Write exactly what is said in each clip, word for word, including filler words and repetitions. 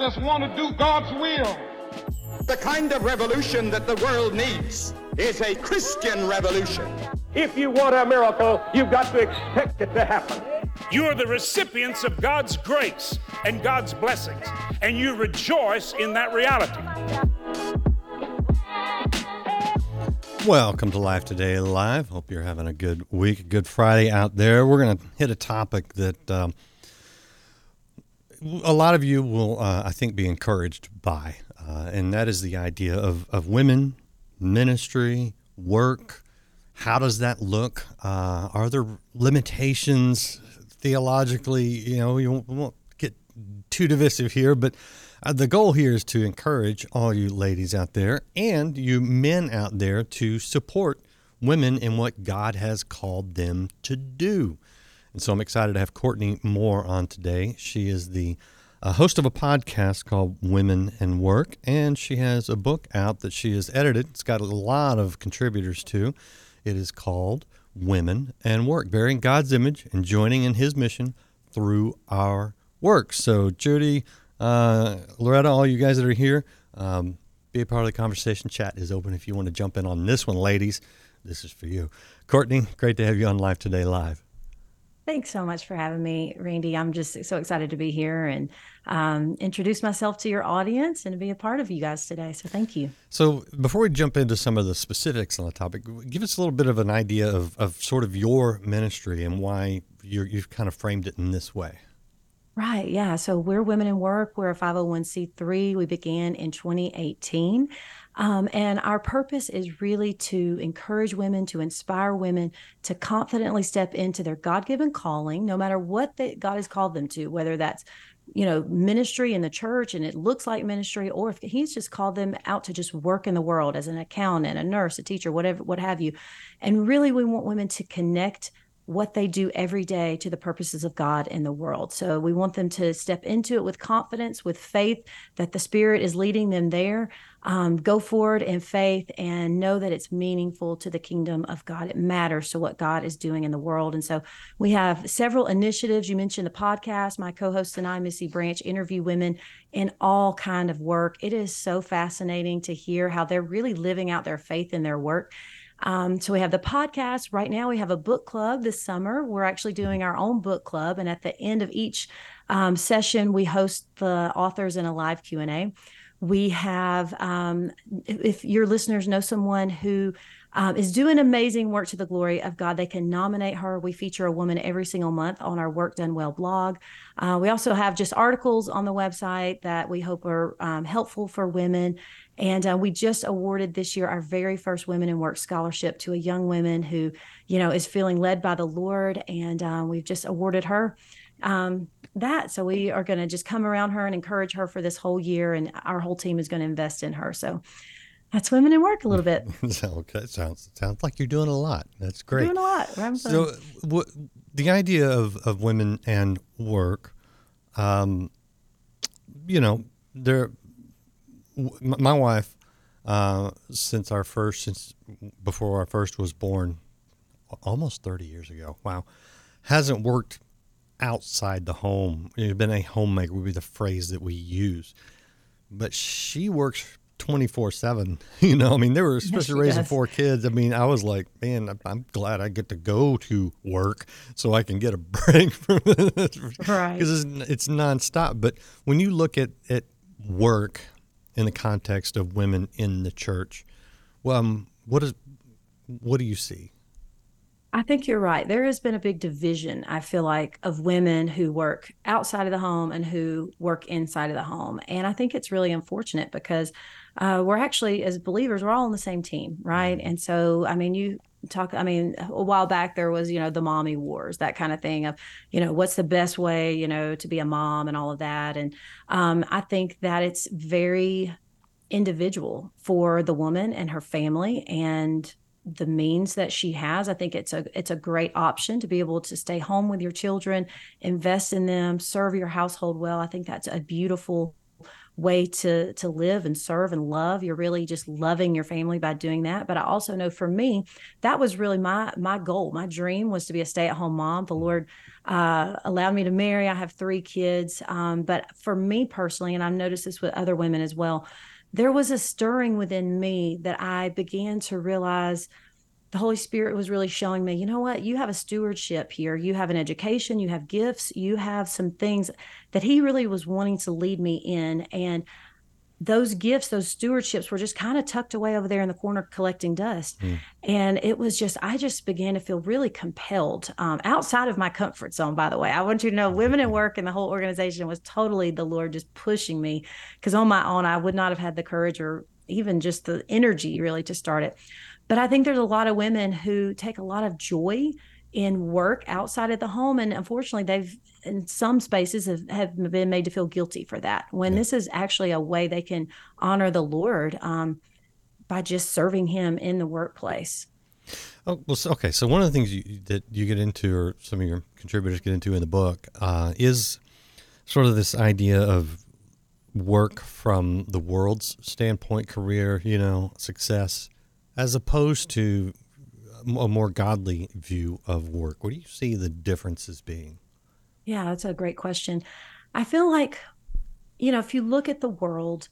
just want to do God's will. The kind of revolution that the world needs is a Christian revolution. If you want a miracle, you've got to expect it to happen. You're the recipients of God's grace and God's blessings, and you rejoice in that reality. Welcome to Life Today Live. Hope you're having a good week, a good Friday out there. We're going to hit a topic that um, a lot of you will, uh, I think, be encouraged by, uh, and that is the idea of, of women, ministry, work. How does that look? Uh, are there limitations theologically? You know, we won't get too divisive here, but uh, the goal here is to encourage all you ladies out there and you men out there to support women in what God has called them to do. And so I'm excited to have Courtney Moore on today. She is the uh, host of a podcast called Women in Work, and she has a book out that she has edited. It's got a lot of contributors to. It is called Women and Work, Bearing God's Image and Joining in His Mission Through Our Work. So Judy, uh, Loretta, all you guys that are here, um, be a part of the conversation. Chat is open if you want to jump in on this one, ladies. This is for you. Courtney, great to have you on Life Today Live. Thanks so much for having me, Randy. I'm just so excited to be here and um, introduce myself to your audience and to be a part of you guys today. So thank you. So before we jump into some of the specifics on the topic, give us a little bit of an idea of, of sort of your ministry and why you're, you've kind of framed it in this way. Right. Yeah. So we're Women in Work. We're a five oh one c three. We began in twenty eighteen. Um, and our purpose is really to encourage women, to inspire women to confidently step into their God-given calling, no matter what they, God has called them to, whether that's, you know, ministry in the church and it looks like ministry, or if he's just called them out to just work in the world as an accountant, a nurse, a teacher, whatever, what have you. And really, we want women to connect what they do every day to the purposes of God in the world. So we want them to step into it with confidence, with faith that the Spirit is leading them there. Um, go forward in faith and know that it's meaningful to the kingdom of God. It matters to what God is doing in the world. And so we have several initiatives. You mentioned the podcast. My co-host and I, Missy Branch, interview women in all kind of work. It is so fascinating to hear how they're really living out their faith in their work. Um, so we have the podcast. Right now we have a book club this summer. We're actually doing our own book club. And at the end of each um, session, we host the authors in a live Q and A. We have, um, if your listeners know someone who um, is doing amazing work to the glory of God, they can nominate her. We feature a woman every single month on our Work Done Well blog. Uh, we also have just articles on the website that we hope are um, helpful for women. And uh, we just awarded this year our very first Women in Work scholarship to a young woman who, you know, is feeling led by the Lord. And uh, we've just awarded her um, that. So we are going to just come around her and encourage her for this whole year. And our whole team is going to invest in her. So that's Women in Work a little bit. Okay, sounds sounds like you're doing a lot. That's great. We're doing a lot. We're having fun. So w- the idea of, of Women and Work, um, you know, they're... My wife, uh, since our first, since before our first was born, almost thirty years ago, wow, hasn't worked outside the home. It's been a homemaker would be the phrase that we use. But she works twenty-four seven, you know, I mean, they were especially yes, raising does. four kids. I mean, I was like, man, I'm glad I get to go to work so I can get a break from this. Right. Because it's, it's nonstop. But when you look at, at work in the context of women in the church, well, um, what is, what do you see? I think you're right. There has been a big division, I feel like, of women who work outside of the home and who work inside of the home. And I think it's really unfortunate because uh, we're actually, as believers, we're all on the same team, right? Mm-hmm. And so, I mean, you talk, I mean, a while back there was, you know, the mommy wars, that kind of thing of, you know, what's the best way, you know, to be a mom and all of that. And um, I think that it's very individual for the woman and her family and the means that she has. I think it's a it's a great option to be able to stay home with your children, invest in them, serve your household well. I think that's a beautiful way to, to live and serve and love. You're really just loving your family by doing that. But I also know for me, that was really my, my goal. My dream was to be a stay-at-home mom. The Lord uh, allowed me to marry. I have three kids. Um, but for me personally, and I've noticed this with other women as well, there was a stirring within me that I began to realize the Holy Spirit was really showing me, you know what, you have a stewardship here. You have an education, you have gifts, you have some things that he really was wanting to lead me in. And those gifts, those stewardships were just kind of tucked away over there in the corner collecting dust. Mm. And it was just, I just began to feel really compelled um, outside of my comfort zone, by the way. I want you to know Women in Work and the whole organization was totally the Lord just pushing me, because on my own, I would not have had the courage or even just the energy really to start it. But I think there's a lot of women who take a lot of joy in work outside of the home. And unfortunately, they've, in some spaces, have, have been made to feel guilty for that, when yeah. this is actually a way they can honor the Lord um, by just serving him in the workplace. Oh, well, so, okay. So one of the things you, that you get into, or some of your contributors get into in the book, uh, is sort of this idea of work from the world's standpoint, career, you know, success, as opposed to a more godly view of work. What do you see the differences being? Yeah, that's a great question. I feel like, you know, if you look at the world,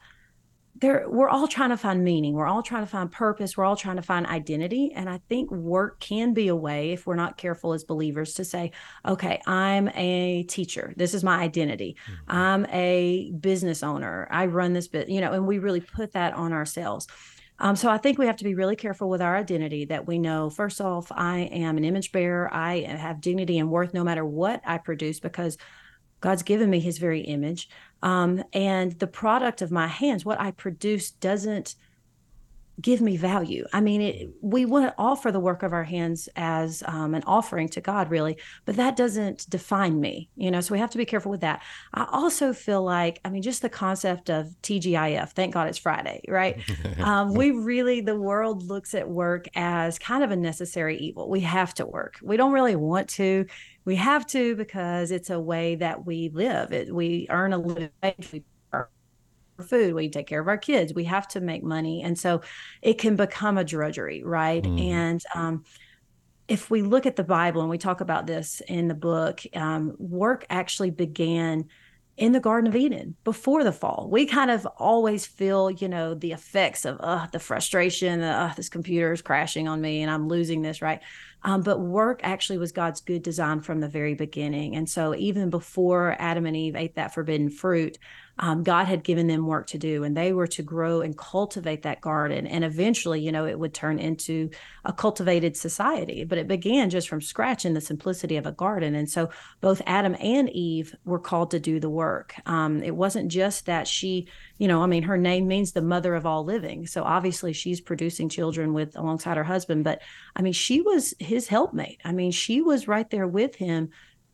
there we're all trying to find meaning. We're all trying to find purpose. We're all trying to find identity. And I think work can be a way, if we're not careful as believers, to say, okay, I'm a teacher. This is my identity. Mm-hmm. I'm a business owner. I run this business, you know, and we really put that on ourselves. Um, so I think we have to be really careful with our identity, that we know, first off, I am an image bearer. I have dignity and worth no matter what I produce, because God's given me his very image. Um, and the product of my hands, what I produce, doesn't give me value. I mean, it, we want to offer the work of our hands as um, an offering to God, really, but that doesn't define me, you know, so we have to be careful with that. I also feel like, I mean, just the concept of T G I F, thank God it's Friday, right? um, we really, the world looks at work as kind of a necessary evil. We have to work. We don't really want to. We have to because it's a way that we live. It, we earn a living wage. Food, we take care of our kids, we have to make money. And so it can become a drudgery, right? Mm. And um, if we look at the Bible, and we talk about this in the book, um, work actually began in the Garden of Eden before the fall. We kind of always feel, you know, the effects of uh, the frustration, uh, this computer is crashing on me and I'm losing this, right? Um, but work actually was God's good design from the very beginning. And so even before Adam and Eve ate that forbidden fruit, Um, God had given them work to do, and they were to grow and cultivate that garden. And eventually, you know, it would turn into a cultivated society, but it began just from scratch in the simplicity of a garden. And so both Adam and Eve were called to do the work. Um, it wasn't just that she, you know, I mean, her name means the mother of all living. So obviously she's producing children with alongside her husband, but I mean, she was his helpmate. I mean, she was right there with him,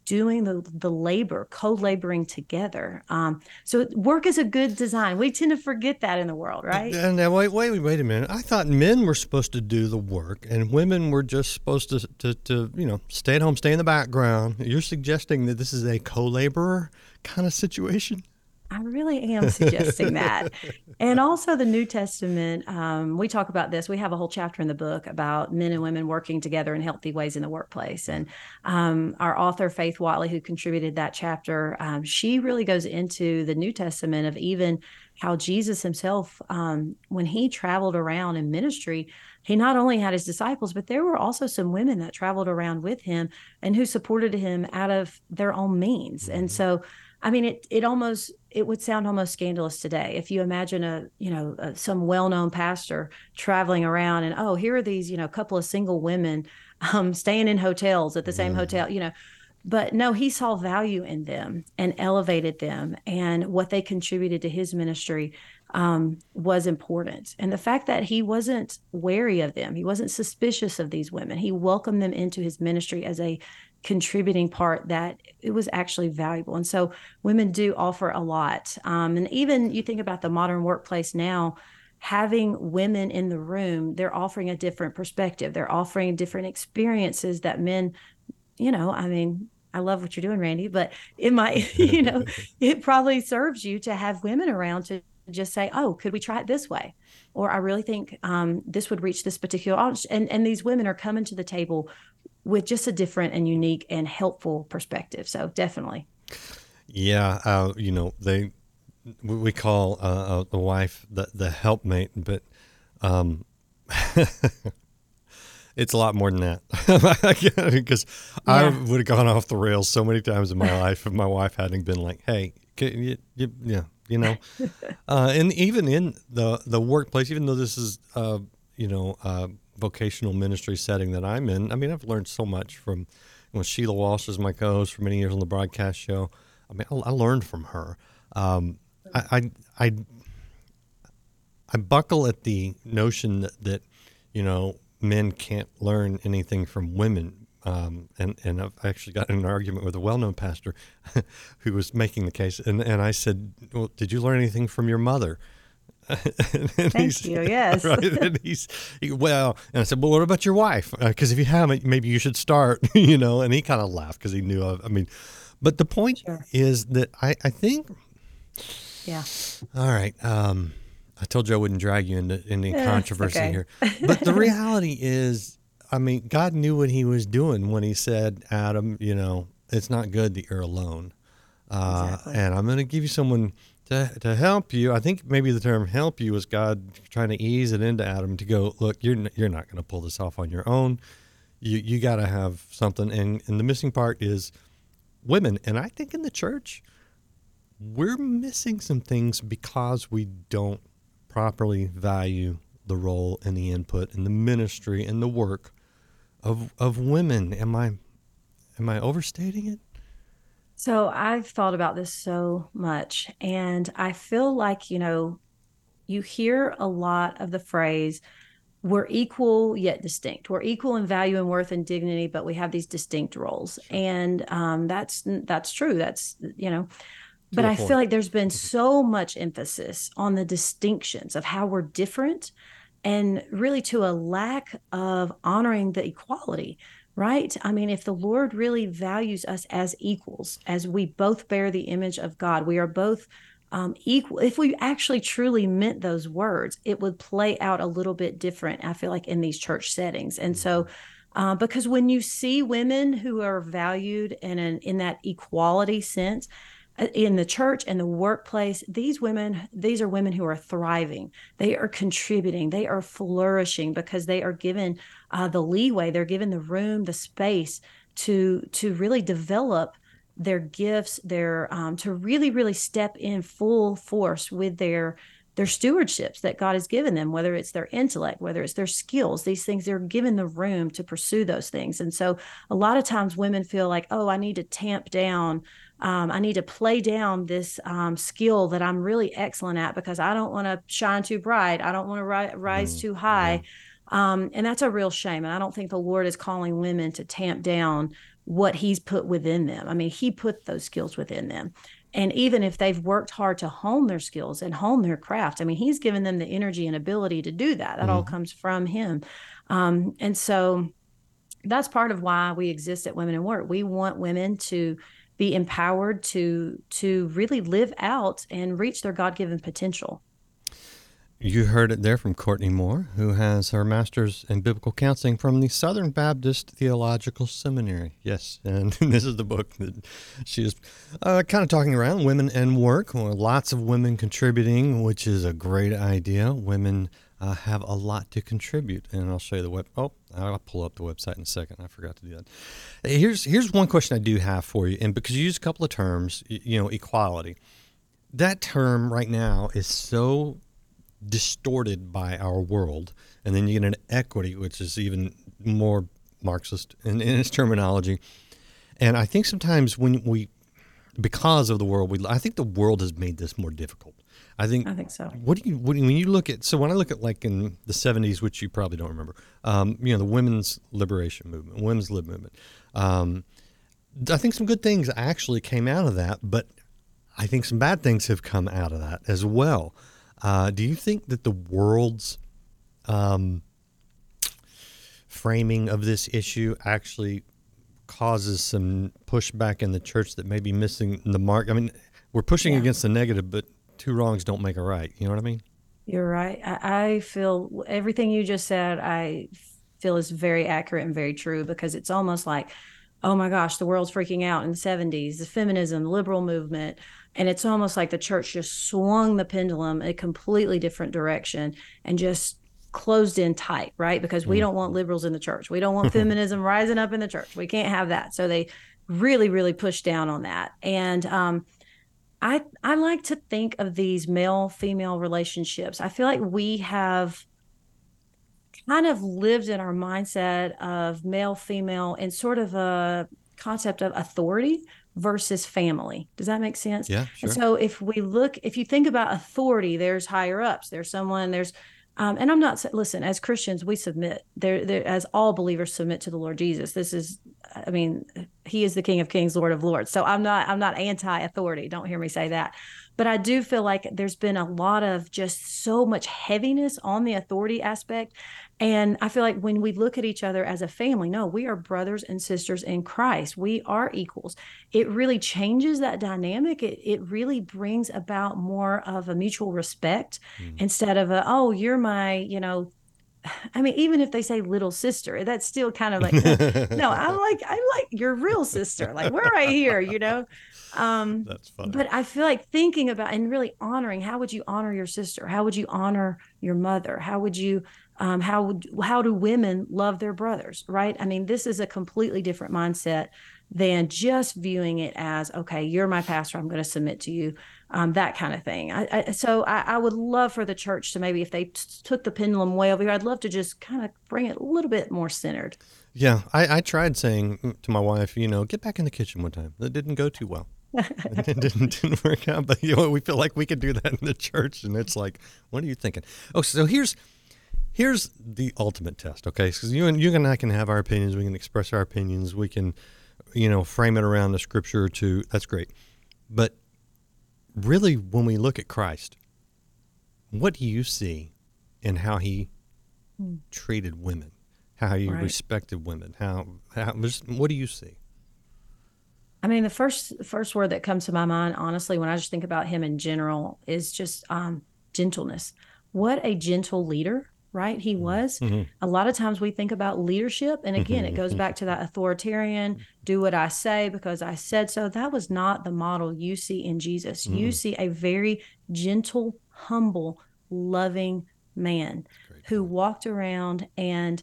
doing the, the labor, co-laboring together. Um, so work is a good design. We tend to forget that in the world, right? And now, wait, wait, wait a minute. I thought men were supposed to do the work and women were just supposed to, to, to you know, stay at home, stay in the background. You're suggesting that this is a co-laborer kind of situation? I really am suggesting that. And also the New Testament, um, we talk about this. We have a whole chapter in the book about men and women working together in healthy ways in the workplace. And um, our author, Faith Watley, who contributed that chapter, um, she really goes into the New Testament of even how Jesus himself, um, when he traveled around in ministry, he not only had his disciples, but there were also some women that traveled around with him and who supported him out of their own means. Mm-hmm. And so, I mean, it it almost, it would sound almost scandalous today if you imagine a, you know, a, some well-known pastor traveling around and, oh, here are these, you know, couple of single women um, staying in hotels at the same mm. hotel, you know, but no, he saw value in them and elevated them, and what they contributed to his ministry um, was important. And the fact that he wasn't wary of them, he wasn't suspicious of these women, he welcomed them into his ministry as a contributing part, that it was actually valuable. And so women do offer a lot. Um, and even you think about the modern workplace now, having women in the room, they're offering a different perspective. They're offering different experiences that men, you know, I mean, I love what you're doing, Randy, but it might, you know, it probably serves you to have women around to just say, oh, could we try it this way? Or I really think um, this would reach this particular audience. And, and these women are coming to the table with just a different and unique and helpful perspective. So definitely. Yeah. Uh, you know, they, we call uh, the wife the, the helpmate, but um, it's a lot more than that, because yeah. I would have gone off the rails so many times in my life if my wife hadn't been like, hey, can you, you, yeah, you know, uh, and even in the, the workplace, even though this is, uh, you know, uh, vocational ministry setting that I'm in, I mean, I've learned so much from, you know, Sheila Walsh is my co-host for many years on the broadcast show. I mean, I, I learned from her. Um, I, I, I, I buckle at the notion that, that, you know, men can't learn anything from women. Um, and, and I've actually gotten an argument with a well-known pastor who was making the case. And, and I said, well, did you learn anything from your mother? and Thank you. Yes. Right? And he's, he, well, and I said, well, what about your wife? Because uh, if you haven't, maybe you should start, you know, and he kind of laughed because he knew, I, I mean, but the point sure. is that I, I think, yeah. All right. Um, I told you I wouldn't drag you into any controversy okay. here, but the reality is, I mean, God knew what he was doing when he said, Adam, you know, it's not good that you're alone. Uh, exactly. And I'm going to give you someone to to help you. I think maybe the term help you was God trying to ease it into Adam to go, look, you're n- you're not going to pull this off on your own. You you got to have something. And, and the missing part is women. And I think in the church, we're missing some things because we don't properly value the role and the input and the ministry and the work of of women. Am I am I overstating it? So I've thought about this so much, and I feel like, you know, you hear a lot of the phrase, we're equal yet distinct. We're equal in value and worth and dignity, but we have these distinct roles. And um, that's that's true. That's, you know. But I feel like there's been so much emphasis on the distinctions of how we're different, and really to a lack of honoring the equality, right? I mean, if the Lord really values us as equals, as we both bear the image of God, we are both um, equal. If we actually truly meant those words, it would play out a little bit different, I feel like, in these church settings. And so Uh, because when you see women who are valued in an, in that equality sense, in the church and the workplace, these women, these are women who are thriving. They are contributing. They are flourishing because they are given uh, the leeway. They're given the room, the space to to really develop their gifts, their um, to really, really step in full force with their their stewardships that God has given them, whether it's their intellect, whether it's their skills, these things, they're given the room to pursue those things. And so a lot of times women feel like, oh, I need to tamp down, um, I need to play down this um, skill that I'm really excellent at because I don't want to shine too bright. I don't want to ri- rise mm, too high. Yeah. Um, and that's a real shame. And I don't think the Lord is calling women to tamp down what he's put within them. I mean, he put those skills within them. And even if they've worked hard to hone their skills and hone their craft, I mean, he's given them the energy and ability to do that. That mm-hmm. all comes from him. Um, and so that's part of why we exist at Women in Work. We want women to be empowered to to really live out and reach their God-given potential. You heard it there from Courtney Moore, who has her master's in biblical counseling from the Southern Baptist Theological Seminary. Yes, and this is the book that she is uh, kind of talking around, Women in Work, or lots of women contributing, which is a great idea. Women uh, have a lot to contribute, and I'll show you the web. Oh, I'll pull up the website in a second. I forgot to do that. Here's, here's one question I do have for you, and because you use a couple of terms, you know, equality. That term right now is so distorted by our world, and then you get an equity, which is even more Marxist in, in its terminology. And I think sometimes when we, because of the world, we I think the world has made this more difficult. I think. I think so. What do you what, when you look at? So when I look at like in the seventies, which you probably don't remember, um, you know, the women's liberation movement, women's lib movement. Um, I think some good things actually came out of that, but I think some bad things have come out of that as well. Uh, do you think that the world's um, framing of this issue actually causes some pushback in the church that may be missing the mark? I mean, we're pushing yeah. against the negative, but two wrongs don't make a right. You know what I mean? You're right. I, I feel everything you just said, I feel is very accurate and very true, because it's almost like, oh my gosh, the world's freaking out in the seventies, the feminism, liberal movement. And it's almost like the church just swung the pendulum in a completely different direction and just closed in tight, right? Because we mm. don't want liberals in the church. We don't want feminism rising up in the church. We can't have that. So they really, really pushed down on that. And um, I, I like to think of these male-female relationships. I feel like we have kind of lived in our mindset of male-female and sort of a concept of authority versus family. Does that make sense? Yeah, sure. And so if we look, if you think about authority, there's higher ups, there's someone, there's, um, and I'm not, listen, as Christians, we submit there, there, as all believers submit to the Lord Jesus. This is, I mean, he is the King of Kings, Lord of Lords. So I'm not, I'm not anti-authority. Don't hear me say that. But I do feel like there's been a lot of just so much heaviness on the authority aspect. And I feel like when we look at each other as a family, no, we are brothers and sisters in Christ. We are equals. It really changes that dynamic. It it really brings about more of a mutual respect mm. instead of a, oh, you're my, you know, I mean, even if they say little sister, that's still kind of like, no, I'm like, I'm like your real sister. Like, we're right here, you know? Um, that's funny. But I feel like thinking about and really honoring, how would you honor your sister? How would you honor your mother? How would you, um, how would, how do women love their brothers, right? I mean, this is a completely different mindset than just viewing it as, okay, you're my pastor, I'm going to submit to you, um, that kind of thing. I, I, so I, I would love for the church to maybe, if they t- took the pendulum way over here, I'd love to just kind of bring it a little bit more centered. Yeah, I, I tried saying to my wife, you know, get back in the kitchen one time. That didn't go too well. It didn't, didn't work out, but you know, we feel like we could do that in the church, and it's like, what are you thinking? Oh, so here's... Here's the ultimate test, okay? Because you and you and I can have our opinions. We can express our opinions. We can, you know, frame it around a scripture or two. That's great. But really, when we look at Christ, what do you see in how he mm. treated women, how he right. respected women? How, how? What do you see? I mean, the first first word that comes to my mind, honestly, when I just think about him in general, is just um, gentleness. What a gentle leader. Right? He was. Mm-hmm. A lot of times we think about leadership. And again, mm-hmm. it goes back to that authoritarian, do what I say because I said so. That was not the model you see in Jesus. Mm-hmm. You see a very gentle, humble, loving man who walked around, and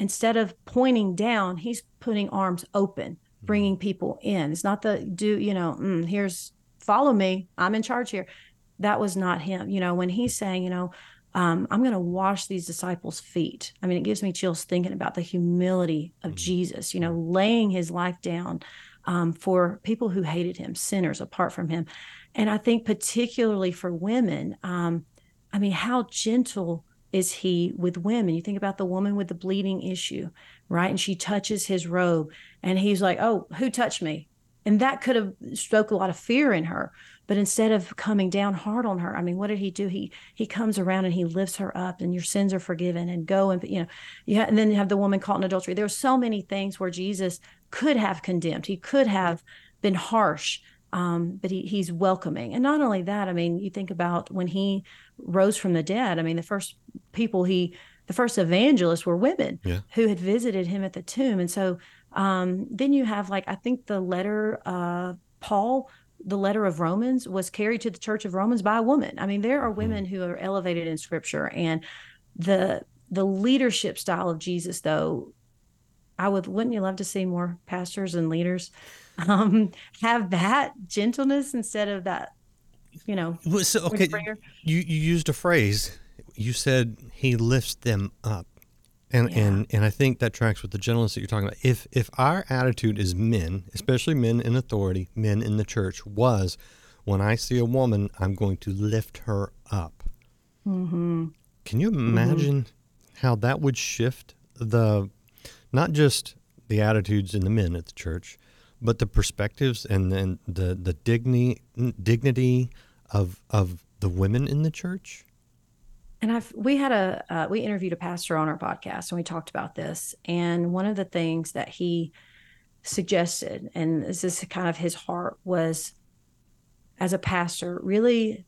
instead of pointing down, he's putting arms open, mm-hmm. bringing people in. It's not the do, you know, mm, here's follow me. I'm in charge here. That was not him. You know, when he's saying, you know, Um, I'm going to wash these disciples' feet. I mean, it gives me chills thinking about the humility of mm-hmm. Jesus, you know, laying his life down um, for people who hated him, sinners apart from him. And I think particularly for women, um, I mean, how gentle is he with women? You think about the woman with the bleeding issue, right? And she touches his robe and he's like, oh, who touched me? And that could have struck a lot of fear in her. But instead of coming down hard on her, I mean, what did he do? He he comes around and he lifts her up, and your sins are forgiven, and go and, you know, you ha- and then you have the woman caught in adultery. There were so many things where Jesus could have condemned. He could have been harsh, um, but he, he's welcoming. And not only that, I mean, you think about when he rose from the dead. I mean, the first people he, the first evangelists were women yeah. who had visited him at the tomb. And so um, then you have, like, I think the letter uh, Paul the letter of Romans was carried to the church of Romans by a woman. I mean, there are women who are elevated in scripture, and the, the leadership style of Jesus, though, I would, wouldn't you love to see more pastors and leaders um, have that gentleness instead of that, you know, so, okay, you, you used a phrase, you said he lifts them up. And, yeah. and and I think that tracks with the gentleness that you're talking about. If if our attitude as men, especially men in authority, men in the church, was, when I see a woman, I'm going to lift her up. Mm-hmm. Can you imagine mm-hmm. how that would shift the, not just the attitudes in the men at the church, but the perspectives and then the the dignity dignity of of the women in the church? And I've, we had a, uh, we interviewed a pastor on our podcast, and we talked about this. And one of the things that he suggested, and this is kind of his heart, was as a pastor, really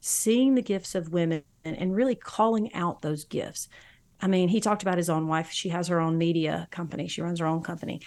seeing the gifts of women and really calling out those gifts. I mean, he talked about his own wife. She has her own media company. She runs her own company.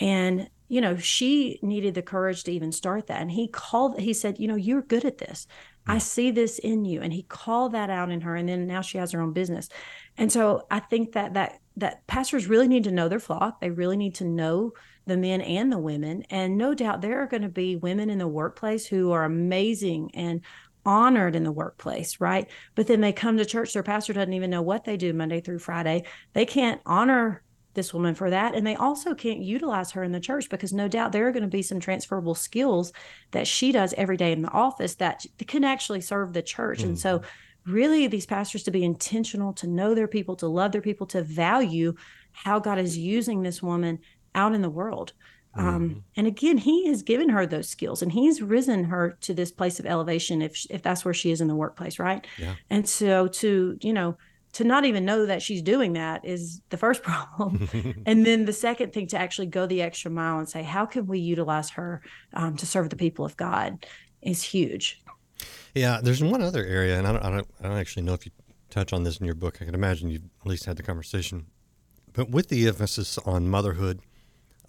And, you know, she needed the courage to even start that. And he called, he said, you know, you're good at this. I see this in you. And he called that out in her. And then now she has her own business. And so I think that that that pastors really need to know their flock. They really need to know the men and the women. And no doubt there are going to be women in the workplace who are amazing and honored in the workplace, right? But then they come to church, their pastor doesn't even know what they do Monday through Friday. They can't honor this woman for that. And they also can't utilize her in the church, because no doubt there are going to be some transferable skills that she does every day in the office that can actually serve the church. Mm. And so really these pastors to be intentional, to know their people, to love their people, to value how God is using this woman out in the world. Mm-hmm. Um, and again, he has given her those skills, and he's risen her to this place of elevation if if that's where she is in the workplace, right? Yeah. And so to, you know, to not even know that she's doing that is the first problem. And then the second thing, to actually go the extra mile and say, how can we utilize her um, to serve the people of God, is huge. Yeah, there's one other area, and I don't, I don't, I don't actually know if you touch on this in your book. I can imagine you've at least had the conversation. But with the emphasis on motherhood,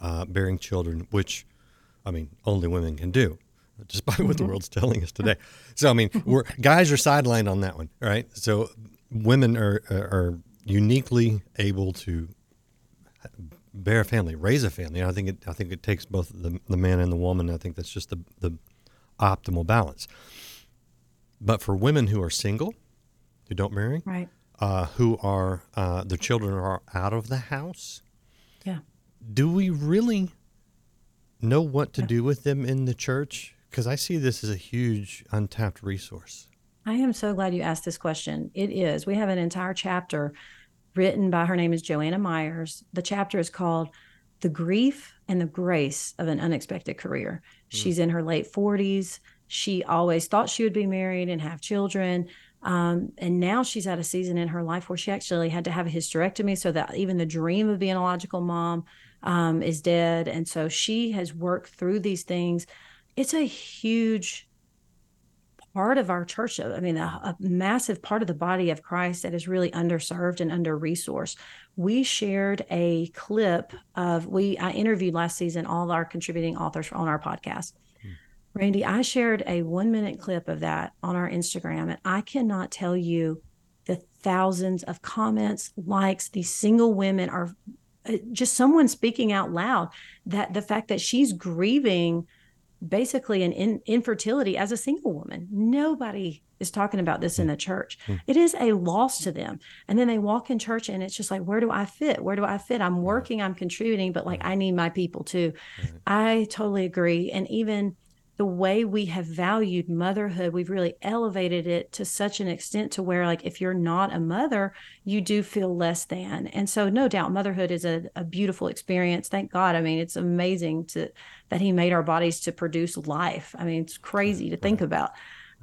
Uh, bearing children, which, I mean, only women can do, despite what the world's telling us today. So, I mean, we're guys are sidelined on that one, right? So women are are uniquely able to bear a family, raise a family. And I think it I think it takes both the, the man and the woman. I think that's just the, the optimal balance. But for women who are single, who don't marry, right, uh, who are, uh, their children are out of the house, yeah. Do we really know what to do with them in the church? Because I see this as a huge untapped resource. I am so glad you asked this question. It is. We have an entire chapter written by, her name is Joanna Myers. The chapter is called The Grief and the Grace of an Unexpected Career. She's mm. in her late forties. She always thought she would be married and have children. Um, and now she's at a season in her life where she actually had to have a hysterectomy, so that even the dream of being a biological mom um, is dead. And so she has worked through these things. It's a huge part of our church. I mean, a, a massive part of the body of Christ that is really underserved and under-resourced. We shared a clip of, we I interviewed last season all our contributing authors on our podcast. Randy, I shared a one-minute clip of that on our Instagram, and I cannot tell you the thousands of comments, likes. These single women are just, someone speaking out loud that the fact that she's grieving basically an in, infertility as a single woman. Nobody is talking about this in the church. It is a loss to them. And then they walk in church and it's just like, where do I fit? Where do I fit? I'm working, I'm contributing, but like, I need my people too. I totally agree. And even the way we have valued motherhood, we've really elevated it to such an extent to where, like, if you're not a mother, you do feel less than. And so no doubt motherhood is a, a beautiful experience. Thank God. I mean, it's amazing to that he made our bodies to produce life. I mean, it's crazy to think about.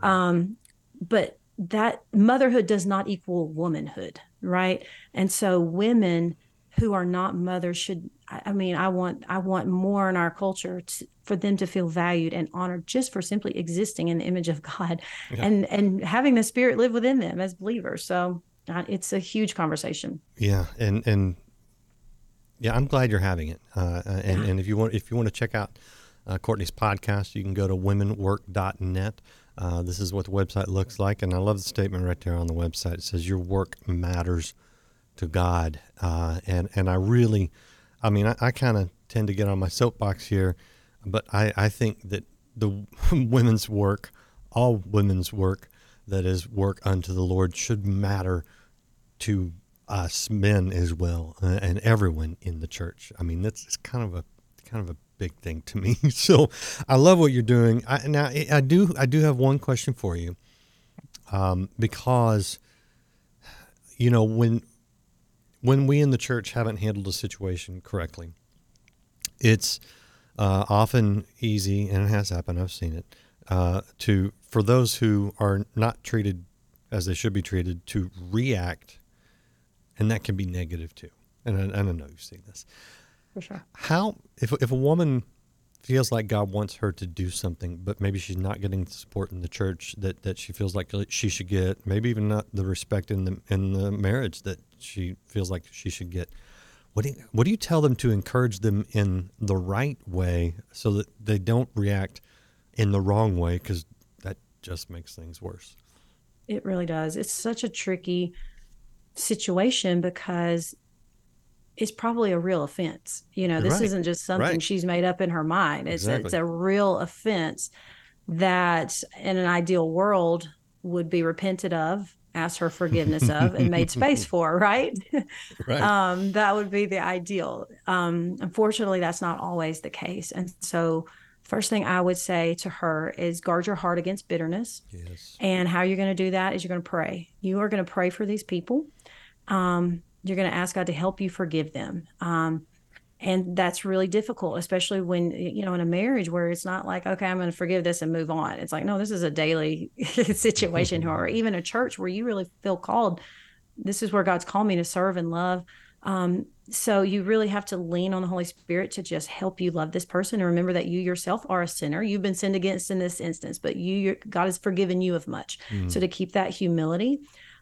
Um, but that motherhood does not equal womanhood, right? And so women who are not mothers should, I mean, I want I want more in our culture to, for them to feel valued and honored just for simply existing in the image of God, yeah. and and having the Spirit live within them as believers. So uh, it's a huge conversation. Yeah, and and yeah, I'm glad you're having it. Uh, and yeah. and if you want if you want to check out uh, Courtney's podcast, you can go to women work dot net. Uh, this is what the website looks like, and I love the statement right there on the website. It says, "Your work matters to God," uh, and and I really. I mean, I, I kind of tend to get on my soapbox here, but I, I think that the women's work, all women's work, that is work unto the Lord, should matter to us men as well, uh, and everyone in the church. I mean, that's it's kind of a kind of a big thing to me. So I love what you're doing. I, now, I do I do have one question for you, um, because you know when. When we in the church haven't handled a situation correctly, it's uh, often easy, and it has happened, I've seen it, uh, to for those who are not treated as they should be treated, to react, and that can be negative too. And I, and I know you've seen this. for sure. How, if if a woman feels like God wants her to do something, but maybe she's not getting the support in the church that, that she feels like she should get, maybe even not the respect in the in the marriage that she feels like she should get, what do you, what do you tell them to encourage them in the right way so that they don't react in the wrong way, because that just makes things worse? It really does. It's such a tricky situation because it's probably a real offense. You know, this right. isn't just something right. she's made up in her mind. It's, exactly. a, it's a real offense that in an ideal world would be repented of, asked her forgiveness of, and made space for, right? right. Um, that would be the ideal. Um, unfortunately, that's not always the case. And so first thing I would say to her is guard your heart against bitterness. Yes. And how you're going to do that is you're going to pray. You are going to pray for these people. Um, You're going to ask God to help you forgive them. Um, and that's really difficult, especially when, you know, in a marriage where it's not like, okay, I'm going to forgive this and move on. It's like, no, this is a daily situation here, or even a church where you really feel called. This is where God's called me to serve and love. Um, so you really have to lean on the Holy Spirit to just help you love this person. And remember that you yourself are a sinner. You've been sinned against in this instance, but you, your, God has forgiven you of much. Mm. So to keep that humility.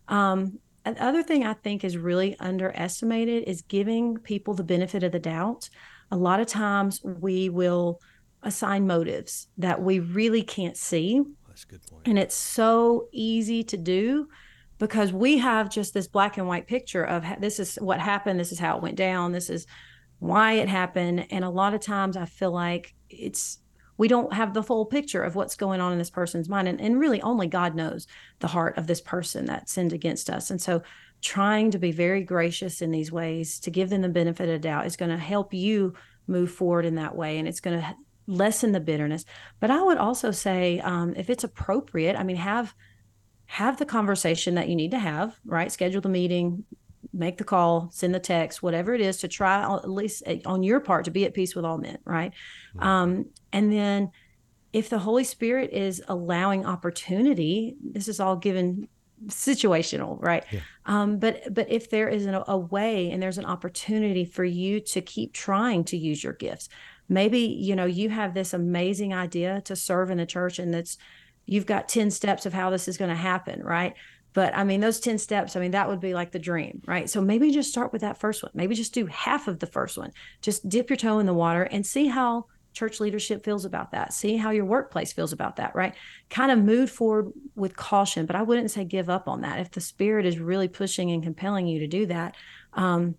Um, The other thing I think is really underestimated is giving people the benefit of the doubt. A lot of times we will assign motives that we really can't see. That's a good point. And it's so easy to do because we have just this black and white picture of this is what happened, this is how it went down, this is why it happened. And a lot of times I feel like it's we don't have the full picture of what's going on in this person's mind. And, and really only God knows the heart of this person that sinned against us. And so trying to be very gracious in these ways to give them the benefit of the doubt is going to help you move forward in that way. And it's going to lessen the bitterness. But I would also say, um, if it's appropriate, I mean, have, have the conversation that you need to have, right? Schedule the meeting, make the call, send the text, whatever it is, to try at least on your part to be at peace with all men, right? Mm-hmm. Um, and then if the Holy Spirit is allowing opportunity, this is all given situational, right? Yeah. Um, but but if there is an, a way and there's an opportunity for you to keep trying to use your gifts, maybe, you know, you have this amazing idea to serve in the church and that's you've got ten steps of how this is going to happen, right? But I mean, those ten steps, I mean, that would be like the dream, right? So maybe just start with that first one. Maybe just do half of the first one. Just dip your toe in the water and see how church leadership feels about that. See how your workplace feels about that, right? Kind of move forward with caution, but I wouldn't say give up on that. If the Spirit is really pushing and compelling you to do that, um,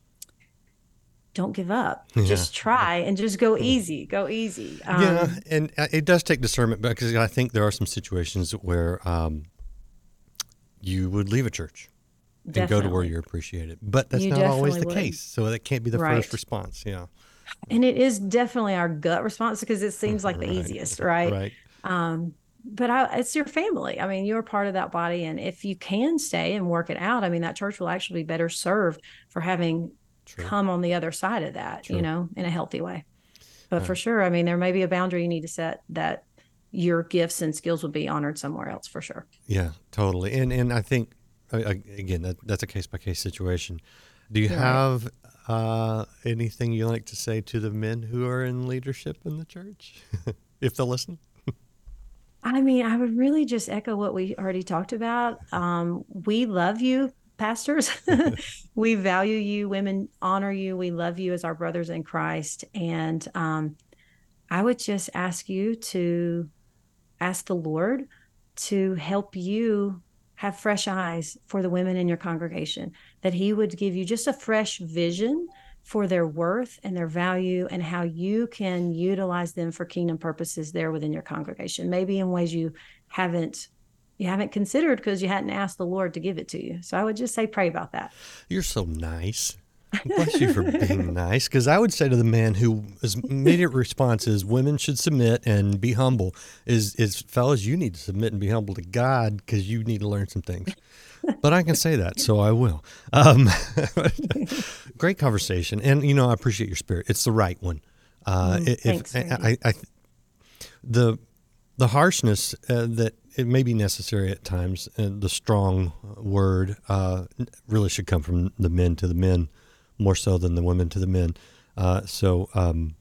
don't give up. Yeah. Just try and just go easy, go easy. Um, yeah, and it does take discernment because I think there are some situations where um, you would leave a church and definitely. Go to where you're appreciated. But that's you not always the would. Case. So that can't be the right. first response. Yeah. And it is definitely our gut response because it seems like the right. easiest, right? Right. Um, but I, it's your family. I mean, you're part of that body. And if you can stay and work it out, I mean, that church will actually be better served for having True. Come on the other side of that, True. You know, in a healthy way. But right. for sure, I mean, there may be a boundary you need to set that your gifts and skills would be honored somewhere else for sure. Yeah, totally. And and I think, again, that, that's a case-by-case situation. Do you yeah. have uh, anything you like to say to the men who are in leadership in the church, if they'll listen? I mean, I would really just echo what we already talked about. Um, we love you, pastors. We value you. Women honor you. We love you as our brothers in Christ. And um, I would just ask you to ask the Lord to help you have fresh eyes for the women in your congregation, that he would give you just a fresh vision for their worth and their value and how you can utilize them for kingdom purposes there within your congregation, maybe in ways you haven't you haven't considered because you hadn't asked the Lord to give it to you. So I would just say, pray about that. You're so nice. Bless you for being nice, because I would say to the man who his immediate response is women should submit and be humble is, is fellas, you need to submit and be humble to God because you need to learn some things. But I can say that, so I will. Um, great conversation. And, you know, I appreciate your spirit. It's the right one. Uh, mm, if, thanks. I, I, I, the the harshness uh, that it may be necessary at times, and the strong word uh, really should come from the men to the men. More so than the women to the men, Uh, so um,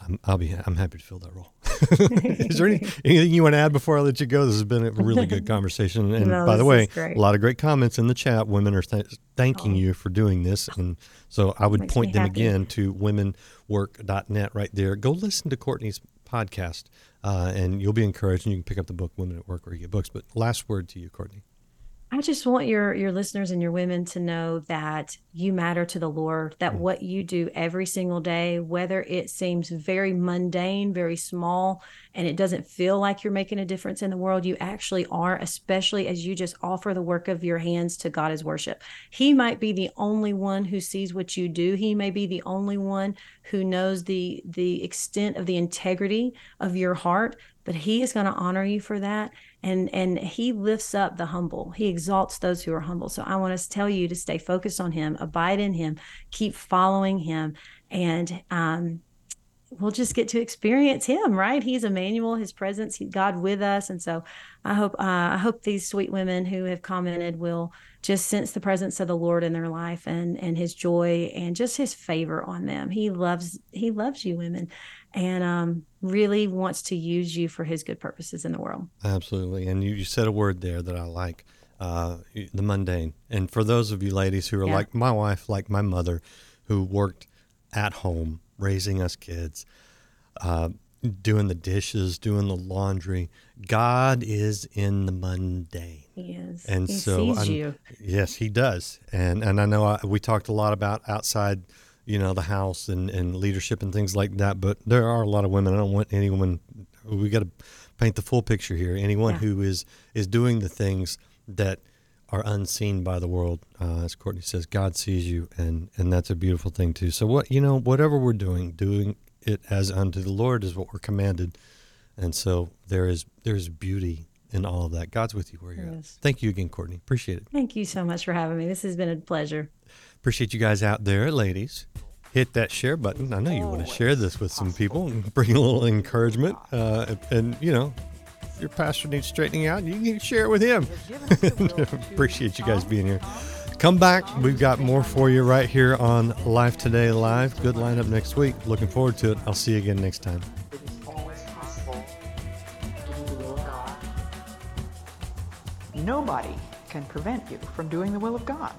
I'm, I'll be I'm happy to fill that role. Is there any, anything you want to add before I let you go? This has been a really good conversation. And no, by the way, a lot of great comments in the chat. Women are th- thanking oh. you for doing this. And so I would Makes point them happy. again to women work dot net right there. Go listen to Courtney's podcast, uh, and you'll be encouraged, and you can pick up the book, Women at Work, where you get books. But last word to you, Courtney. I just want your your listeners and your women to know that you matter to the Lord, that mm-hmm. what you do every single day, whether it seems very mundane, very small, and it doesn't feel like you're making a difference in the world, you actually are, especially as you just offer the work of your hands to God as worship. He might be the only one who sees what you do. He may be the only one who knows the the extent of the integrity of your heart, but he is going to honor you for that. And and he lifts up the humble. He exalts those who are humble. So I want us to tell you to stay focused on him, abide in him, keep following him, and um, we'll just get to experience him, right? He's Emmanuel, his presence, he, God with us. And so I hope uh, I hope these sweet women who have commented will just sense the presence of the Lord in their life, and and his joy, and just his favor on them. He loves he loves you women, and um, really wants to use you for his good purposes in the world. Absolutely. And you, you said a word there that I like, uh, the mundane. And for those of you ladies who are yeah. like my wife, like my mother, who worked at home, raising us kids, uh, doing the dishes, doing the laundry, God is in the mundane. He is. And he so sees I'm, you. Yes, he does. And, and I know I, we talked a lot about outside you know, the house and, and leadership and things like that. But there are a lot of women. I don't want anyone, we got to paint the full picture here. Anyone yeah. who is, is doing the things that are unseen by the world. Uh, as Courtney says, God sees you, and, and that's a beautiful thing too. So what, you know, whatever we're doing, doing it as unto the Lord is what we're commanded. And so there is, there's beauty in all of that. God's with you where you're yes. at. Thank you again, Courtney. Appreciate it. Thank you so much for having me. This has been a pleasure. Appreciate you guys out there, ladies. Hit that share button. I know you want to share this with some people and bring a little encouragement. Uh, and, you know, if your pastor needs straightening out, you can share it with him. Appreciate you guys being here. Come back. We've got more for you right here on Life Today Live. Good lineup next week. Looking forward to it. I'll see you again next time. Nobody can prevent you from doing the will of God.